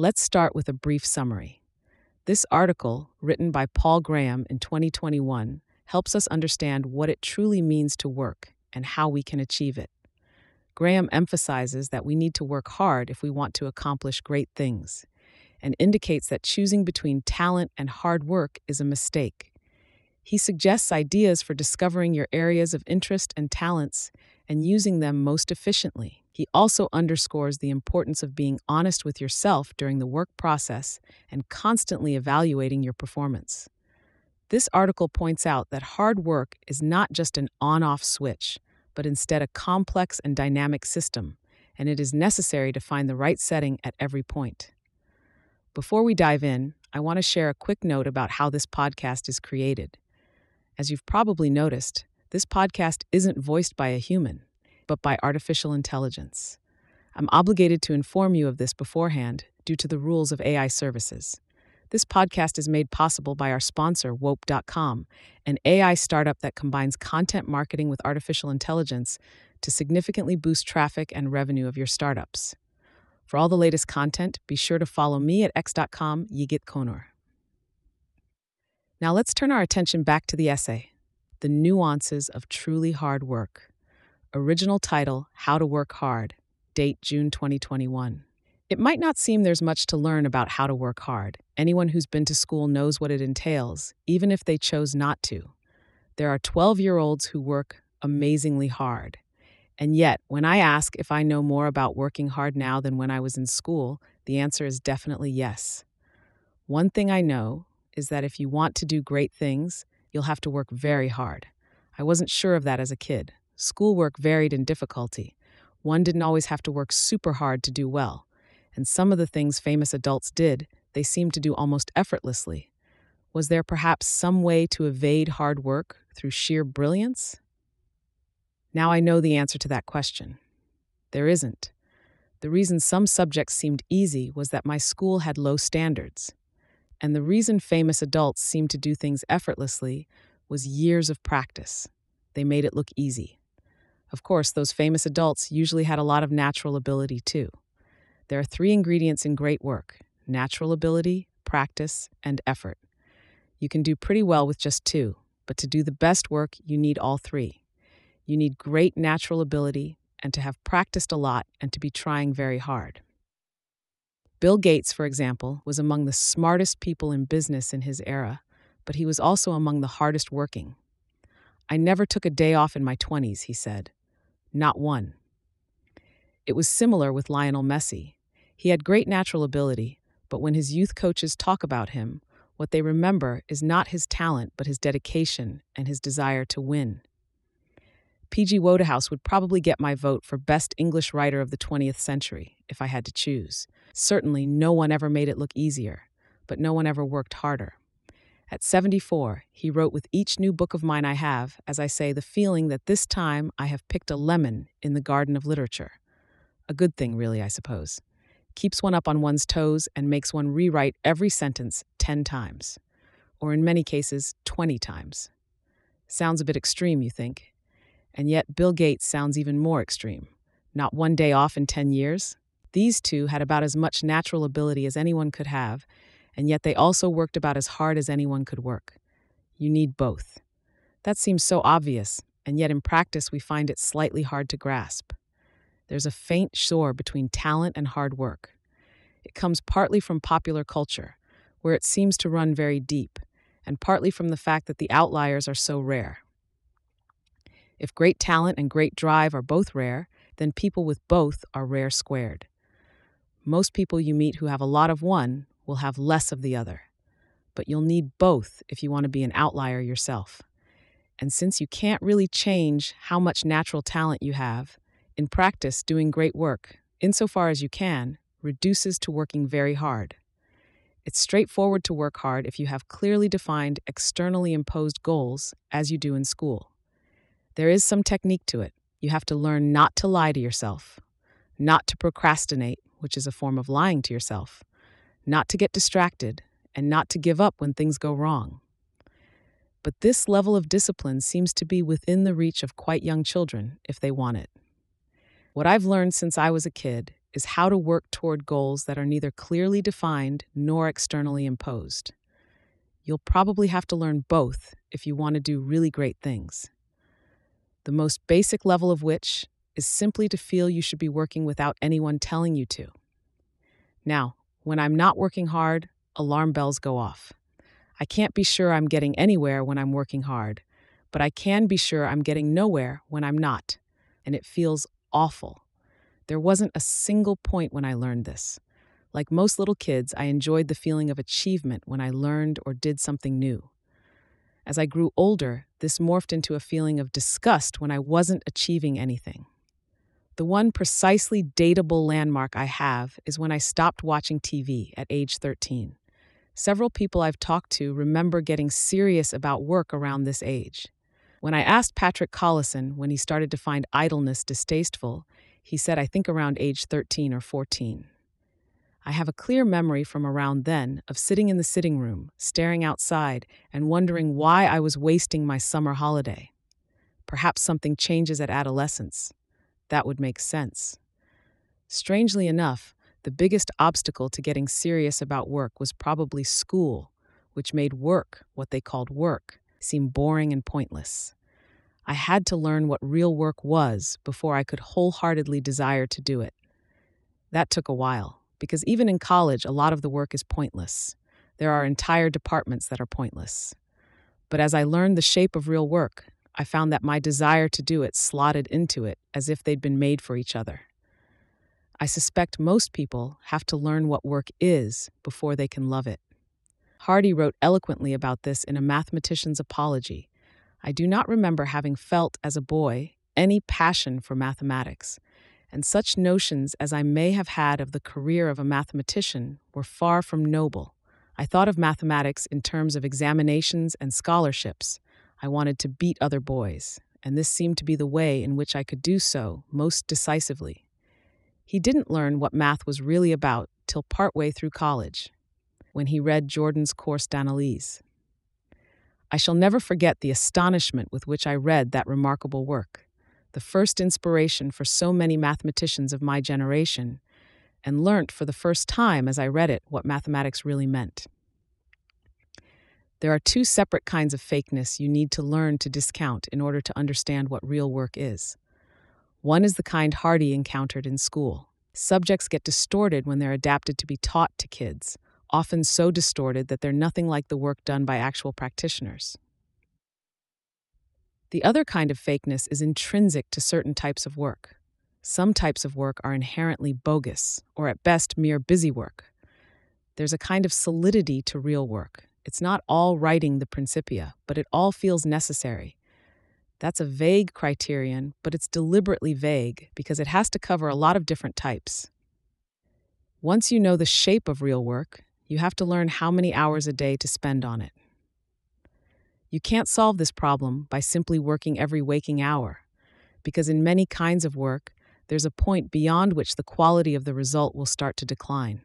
Let's start with a brief summary. This article, written by Paul Graham in 2021, helps us understand what it truly means to work and how we can achieve it. Graham emphasizes that we need to work hard if we want to accomplish great things, and indicates that choosing between talent and hard work is a mistake. He suggests ideas for discovering your areas of interest and talents and using them most efficiently. He also underscores the importance of being honest with yourself during the work process and constantly evaluating your performance. This article points out that hard work is not just an on-off switch, but instead a complex and dynamic system, and it is necessary to find the right setting at every point. Before we dive in, I want to share a quick note about how this podcast is created. As you've probably noticed, this podcast isn't voiced by a human, but by artificial intelligence. I'm obligated to inform you of this beforehand due to the rules of AI services. This podcast is made possible by our sponsor, Wope.com, an AI startup that combines content marketing with artificial intelligence to significantly boost traffic and revenue of your startups. For all the latest content, be sure to follow me at x.com, Yigit Konor. Now let's turn our attention back to the essay, The Nuances of Truly Hard Work. Original title, How to Work Hard, date June 2021. It might not seem there's much to learn about how to work hard. Anyone who's been to school knows what it entails, even if they chose not to. There are 12-year-olds who work amazingly hard. And yet, when I ask if I know more about working hard now than when I was in school, the answer is definitely yes. One thing I know is that if you want to do great things, you'll have to work very hard. I wasn't sure of that as a kid. Schoolwork varied in difficulty. One didn't always have to work super hard to do well. And some of the things famous adults did, they seemed to do almost effortlessly. Was there perhaps some way to evade hard work through sheer brilliance? Now I know the answer to that question. There isn't. The reason some subjects seemed easy was that my school had low standards. And the reason famous adults seemed to do things effortlessly was years of practice. They made it look easy. Of course, those famous adults usually had a lot of natural ability too. There are three ingredients in great work: natural ability, practice, and effort. You can do pretty well with just two, but to do the best work, you need all three. You need great natural ability and to have practiced a lot and to be trying very hard. Bill Gates, for example, was among the smartest people in business in his era, but he was also among the hardest working. "I never took a day off in my 20s," he said. "Not one." It was similar with Lionel Messi. He had great natural ability, but when his youth coaches talk about him, what they remember is not his talent, but his dedication and his desire to win. P.G. Wodehouse would probably get my vote for best English writer of the 20th century, if I had to choose. Certainly, no one ever made it look easier, but no one ever worked harder. At 74, he wrote, "With each new book of mine I have, as I say, the feeling that this time I have picked a lemon in the garden of literature." A good thing, really, I suppose. Keeps one up on one's toes and makes one rewrite every sentence 10 times, or in many cases, 20 times. Sounds a bit extreme, you think? And yet Bill Gates sounds even more extreme. Not one day off in 10 years? These two had about as much natural ability as anyone could have, and yet they also worked about as hard as anyone could work. You need both. That seems so obvious, and yet in practice we find it slightly hard to grasp. There's a faint shore between talent and hard work. It comes partly from popular culture, where it seems to run very deep, and partly from the fact that the outliers are so rare. If great talent and great drive are both rare, then people with both are rare squared. Most people you meet who have a lot of one will have less of the other. But you'll need both if you want to be an outlier yourself. And since you can't really change how much natural talent you have, in practice, doing great work, insofar as you can, reduces to working very hard. It's straightforward to work hard if you have clearly defined, externally imposed goals, as you do in school. There is some technique to it. You have to learn not to lie to yourself, not to procrastinate, which is a form of lying to yourself, not to get distracted, and not to give up when things go wrong. But this level of discipline seems to be within the reach of quite young children if they want it. What I've learned since I was a kid is how to work toward goals that are neither clearly defined nor externally imposed. You'll probably have to learn both if you want to do really great things. The most basic level of which is simply to feel you should be working without anyone telling you to. Now, when I'm not working hard, alarm bells go off. I can't be sure I'm getting anywhere when I'm working hard, but I can be sure I'm getting nowhere when I'm not, and it feels awful. There wasn't a single point when I learned this. Like most little kids, I enjoyed the feeling of achievement when I learned or did something new. As I grew older, this morphed into a feeling of disgust when I wasn't achieving anything. The one precisely dateable landmark I have is when I stopped watching TV at age 13. Several people I've talked to remember getting serious about work around this age. When I asked Patrick Collison when he started to find idleness distasteful, he said, I think around age 13 or 14. I have a clear memory from around then of sitting in the sitting room, staring outside, and wondering why I was wasting my summer holiday. Perhaps something changes at adolescence. That would make sense. Strangely enough, the biggest obstacle to getting serious about work was probably school, which made work, what they called work, seem boring and pointless. I had to learn what real work was before I could wholeheartedly desire to do it. That took a while. Because even in college, a lot of the work is pointless. There are entire departments that are pointless. But as I learned the shape of real work, I found that my desire to do it slotted into it as if they'd been made for each other. I suspect most people have to learn what work is before they can love it. Hardy wrote eloquently about this in A Mathematician's Apology. I do not remember having felt, as a boy, any passion for mathematics, and such notions as I may have had of the career of a mathematician were far from noble. I thought of mathematics in terms of examinations and scholarships. I wanted to beat other boys, and this seemed to be the way in which I could do so most decisively. He didn't learn what math was really about till partway through college, when he read Jordan's Cours d'Analyse. I shall never forget the astonishment with which I read that remarkable work, the first inspiration for so many mathematicians of my generation, and learnt for the first time as I read it what mathematics really meant. There are two separate kinds of fakeness you need to learn to discount in order to understand what real work is. One is the kind Hardy encountered in school. Subjects get distorted when they're adapted to be taught to kids, often so distorted that they're nothing like the work done by actual practitioners. The other kind of fakeness is intrinsic to certain types of work. Some types of work are inherently bogus, or at best mere busy work. There's a kind of solidity to real work. It's not all writing the Principia, but it all feels necessary. That's a vague criterion, but it's deliberately vague because it has to cover a lot of different types. Once you know the shape of real work, you have to learn how many hours a day to spend on it. You can't solve this problem by simply working every waking hour, because in many kinds of work, there's a point beyond which the quality of the result will start to decline.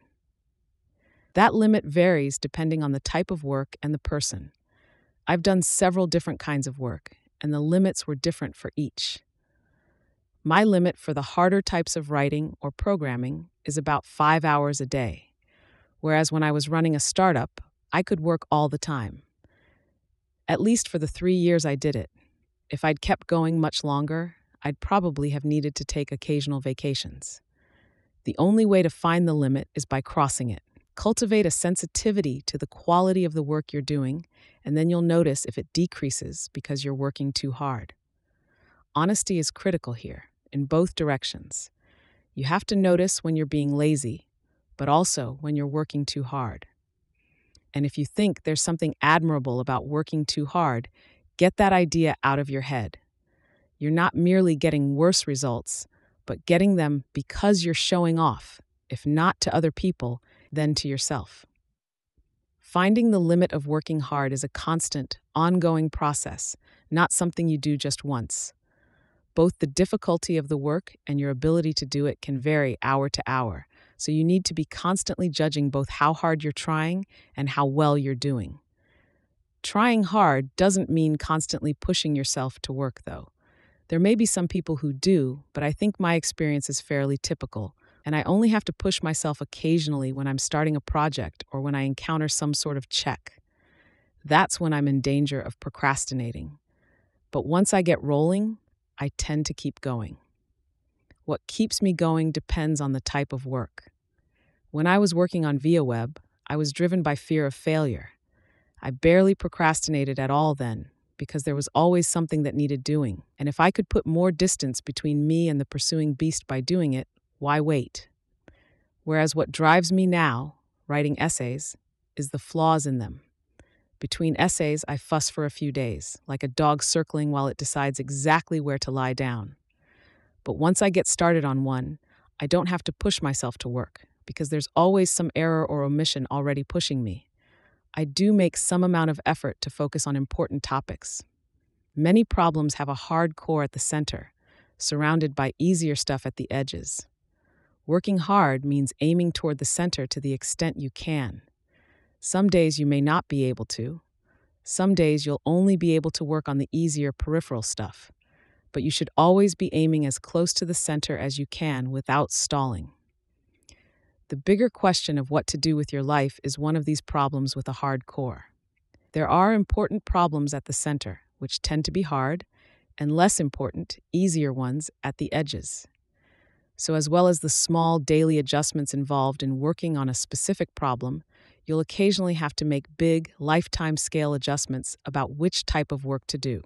That limit varies depending on the type of work and the person. I've done several different kinds of work, and the limits were different for each. My limit for the harder types of writing or programming is about 5 hours a day, whereas when I was running a startup, I could work all the time. At least for the 3 years I did it. If I'd kept going much longer, I'd probably have needed to take occasional vacations. The only way to find the limit is by crossing it. Cultivate a sensitivity to the quality of the work you're doing, and then you'll notice if it decreases because you're working too hard. Honesty is critical here, in both directions. You have to notice when you're being lazy, but also when you're working too hard. And if you think there's something admirable about working too hard, get that idea out of your head. You're not merely getting worse results, but getting them because you're showing off, if not to other people, then to yourself. Finding the limit of working hard is a constant, ongoing process, not something you do just once. Both the difficulty of the work and your ability to do it can vary hour to hour. So you need to be constantly judging both how hard you're trying and how well you're doing. Trying hard doesn't mean constantly pushing yourself to work, though. There may be some people who do, but I think my experience is fairly typical, and I only have to push myself occasionally when I'm starting a project or when I encounter some sort of check. That's when I'm in danger of procrastinating. But once I get rolling, I tend to keep going. What keeps me going depends on the type of work. When I was working on ViaWeb, I was driven by fear of failure. I barely procrastinated at all then, because there was always something that needed doing, and if I could put more distance between me and the pursuing beast by doing it, why wait? Whereas what drives me now, writing essays, is the flaws in them. Between essays, I fuss for a few days, like a dog circling while it decides exactly where to lie down. But once I get started on one, I don't have to push myself to work, because there's always some error or omission already pushing me. I do make some amount of effort to focus on important topics. Many problems have a hard core at the center, surrounded by easier stuff at the edges. Working hard means aiming toward the center to the extent you can. Some days you may not be able to. Some days you'll only be able to work on the easier peripheral stuff. But you should always be aiming as close to the center as you can without stalling. The bigger question of what to do with your life is one of these problems with a hard core. There are important problems at the center, which tend to be hard, and less important, easier ones at the edges. So as well as the small daily adjustments involved in working on a specific problem, you'll occasionally have to make big, lifetime scale adjustments about which type of work to do.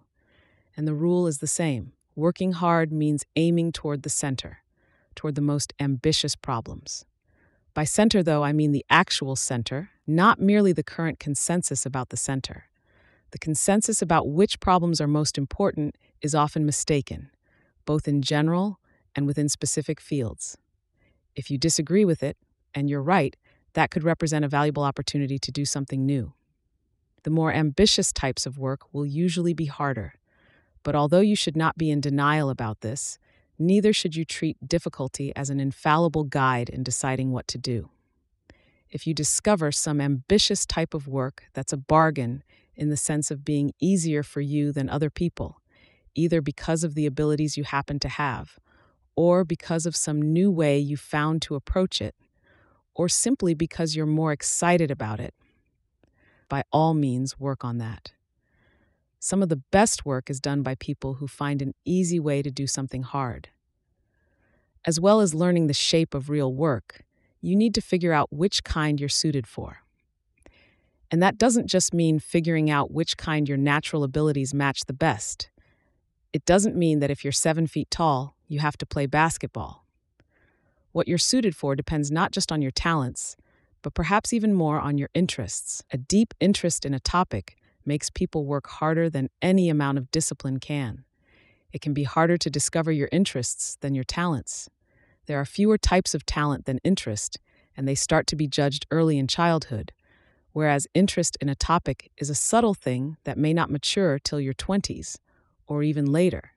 And the rule is the same. Working hard means aiming toward the center, toward the most ambitious problems. By center, though, I mean the actual center, not merely the current consensus about the center. The consensus about which problems are most important is often mistaken, both in general and within specific fields. If you disagree with it, and you're right, that could represent a valuable opportunity to do something new. The more ambitious types of work will usually be harder, but although you should not be in denial about this, neither should you treat difficulty as an infallible guide in deciding what to do. If you discover some ambitious type of work that's a bargain in the sense of being easier for you than other people, either because of the abilities you happen to have, or because of some new way you found to approach it, or simply because you're more excited about it, by all means work on that. Some of the best work is done by people who find an easy way to do something hard. As well as learning the shape of real work, you need to figure out which kind you're suited for. And that doesn't just mean figuring out which kind your natural abilities match the best. It doesn't mean that if you're 7 feet tall, you have to play basketball. What you're suited for depends not just on your talents, but perhaps even more on your interests. A deep interest in a topic makes people work harder than any amount of discipline can. It can be harder to discover your interests than your talents. There are fewer types of talent than interest, and they start to be judged early in childhood, whereas interest in a topic is a subtle thing that may not mature till your 20s, or even later.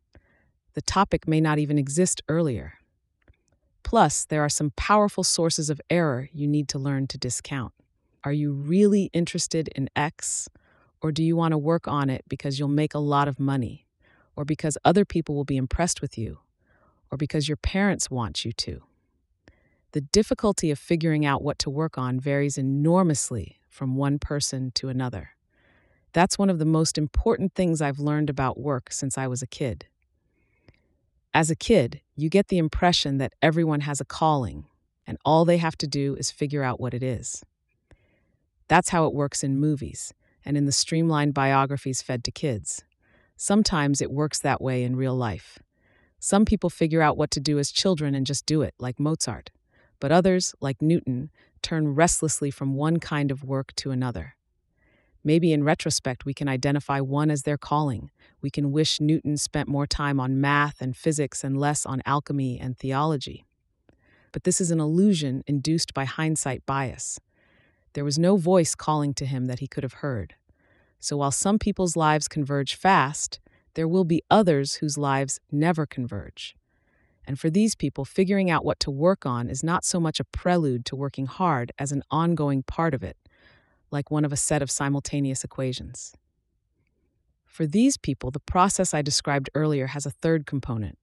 The topic may not even exist earlier. Plus, there are some powerful sources of error you need to learn to discount. Are you really interested in X? Or do you want to work on it because you'll make a lot of money? Or because other people will be impressed with you? Or because your parents want you to? The difficulty of figuring out what to work on varies enormously from one person to another. That's one of the most important things I've learned about work since I was a kid. As a kid, you get the impression that everyone has a calling, and all they have to do is figure out what it is. That's how it works in movies, and in the streamlined biographies fed to kids. Sometimes it works that way in real life. Some people figure out what to do as children and just do it, like Mozart. But others, like Newton, turn restlessly from one kind of work to another. Maybe in retrospect we can identify one as their calling. We can wish Newton spent more time on math and physics and less on alchemy and theology. But this is an illusion induced by hindsight bias. There was no voice calling to him that he could have heard. So while some people's lives converge fast, there will be others whose lives never converge. And for these people, figuring out what to work on is not so much a prelude to working hard as an ongoing part of it, like one of a set of simultaneous equations. For these people, the process I described earlier has a third component.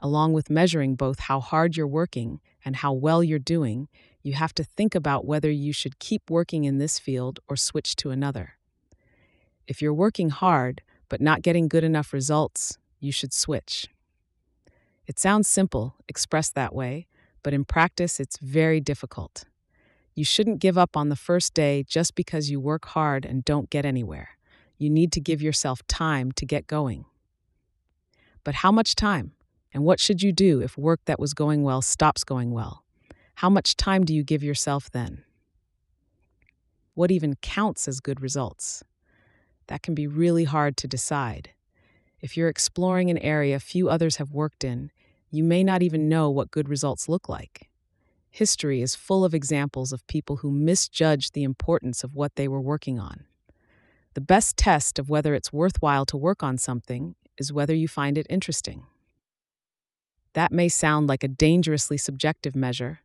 Along with measuring both how hard you're working and how well you're doing, you have to think about whether you should keep working in this field or switch to another. If you're working hard but not getting good enough results, you should switch. It sounds simple, expressed that way, but in practice it's very difficult. You shouldn't give up on the first day just because you work hard and don't get anywhere. You need to give yourself time to get going. But how much time? And what should you do if work that was going well stops going well? How much time do you give yourself then? What even counts as good results? That can be really hard to decide. If you're exploring an area few others have worked in, you may not even know what good results look like. History is full of examples of people who misjudged the importance of what they were working on. The best test of whether it's worthwhile to work on something is whether you find it interesting. That may sound like a dangerously subjective measure,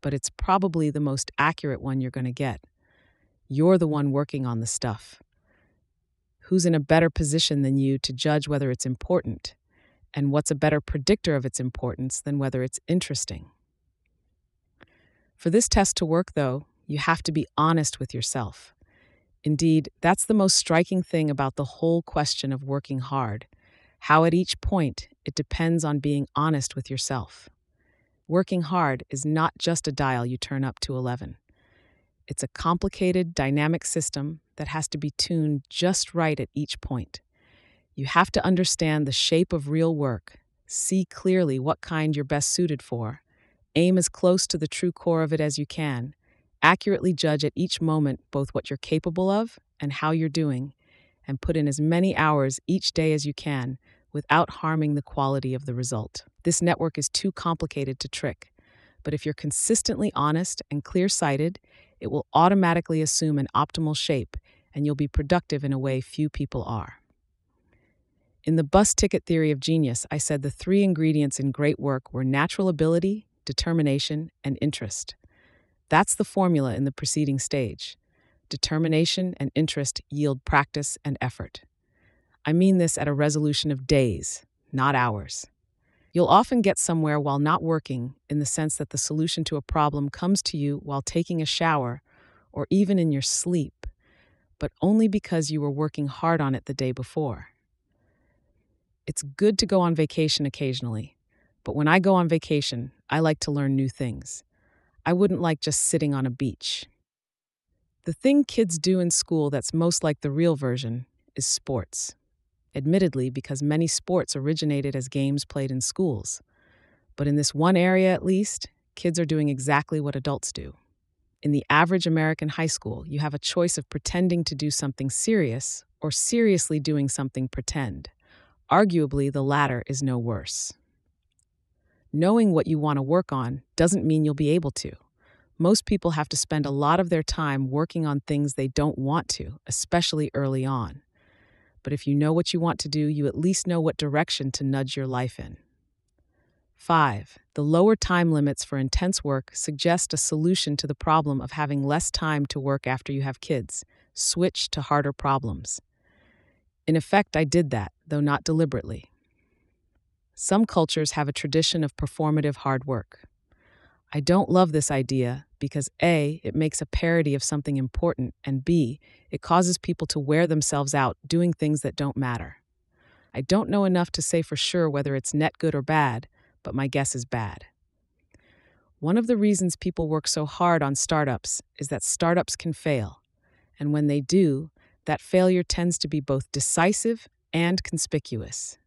but it's probably the most accurate one you're going to get. You're the one working on the stuff. Who's in a better position than you to judge whether it's important, and what's a better predictor of its importance than whether it's interesting? For this test to work, though, you have to be honest with yourself. Indeed, that's the most striking thing about the whole question of working hard, how at each point it depends on being honest with yourself. Working hard is not just a dial you turn up to 11. It's a complicated, dynamic system that has to be tuned just right at each point. You have to understand the shape of real work, see clearly what kind you're best suited for, aim as close to the true core of it as you can, accurately judge at each moment both what you're capable of and how you're doing, and put in as many hours each day as you can without harming the quality of the result. This network is too complicated to trick, but if you're consistently honest and clear-sighted, it will automatically assume an optimal shape, and you'll be productive in a way few people are. In the bus ticket theory of genius, I said the three ingredients in great work were natural ability, determination, and interest. That's the formula in the preceding stage. Determination and interest yield practice and effort. I mean this at a resolution of days, not hours. You'll often get somewhere while not working, in the sense that the solution to a problem comes to you while taking a shower or even in your sleep, but only because you were working hard on it the day before. It's good to go on vacation occasionally, but when I go on vacation, I like to learn new things. I wouldn't like just sitting on a beach. The thing kids do in school that's most like the real version is sports. Admittedly, because many sports originated as games played in schools. But in this one area at least, kids are doing exactly what adults do. In the average American high school, you have a choice of pretending to do something serious or seriously doing something pretend. Arguably, the latter is no worse. Knowing what you want to work on doesn't mean you'll be able to. Most people have to spend a lot of their time working on things they don't want to, especially early on. But if you know what you want to do, you at least know what direction to nudge your life in. 5. The lower time limits for intense work suggest a solution to the problem of having less time to work after you have kids. Switch to harder problems. In effect, I did that, though not deliberately. Some cultures have a tradition of performative hard work. I don't love this idea because A, it makes a parody of something important, and B, it causes people to wear themselves out doing things that don't matter. I don't know enough to say for sure whether it's net good or bad, but my guess is bad. One of the reasons people work so hard on startups is that startups can fail, and when they do, that failure tends to be both decisive and conspicuous.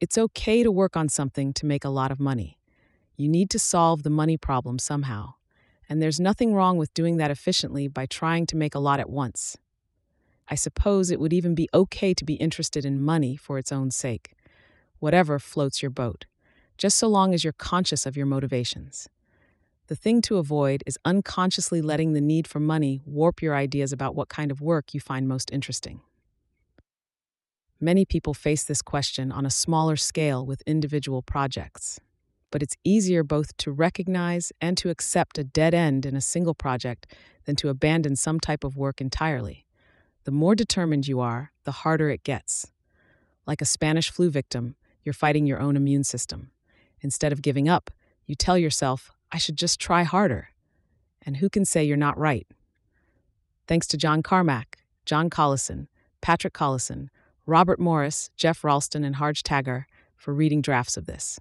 It's okay to work on something to make a lot of money. You need to solve the money problem somehow, and there's nothing wrong with doing that efficiently by trying to make a lot at once. I suppose it would even be okay to be interested in money for its own sake, whatever floats your boat, just so long as you're conscious of your motivations. The thing to avoid is unconsciously letting the need for money warp your ideas about what kind of work you find most interesting. Many people face this question on a smaller scale with individual projects. But it's easier both to recognize and to accept a dead end in a single project than to abandon some type of work entirely. The more determined you are, the harder it gets. Like a Spanish flu victim, you're fighting your own immune system. Instead of giving up, You tell yourself, I should just try harder. And who can say you're not right? Thanks to John Carmack, John Collison, Patrick Collison, Robert Morris, Jeff Ralston, and Harj Taggar for reading drafts of this.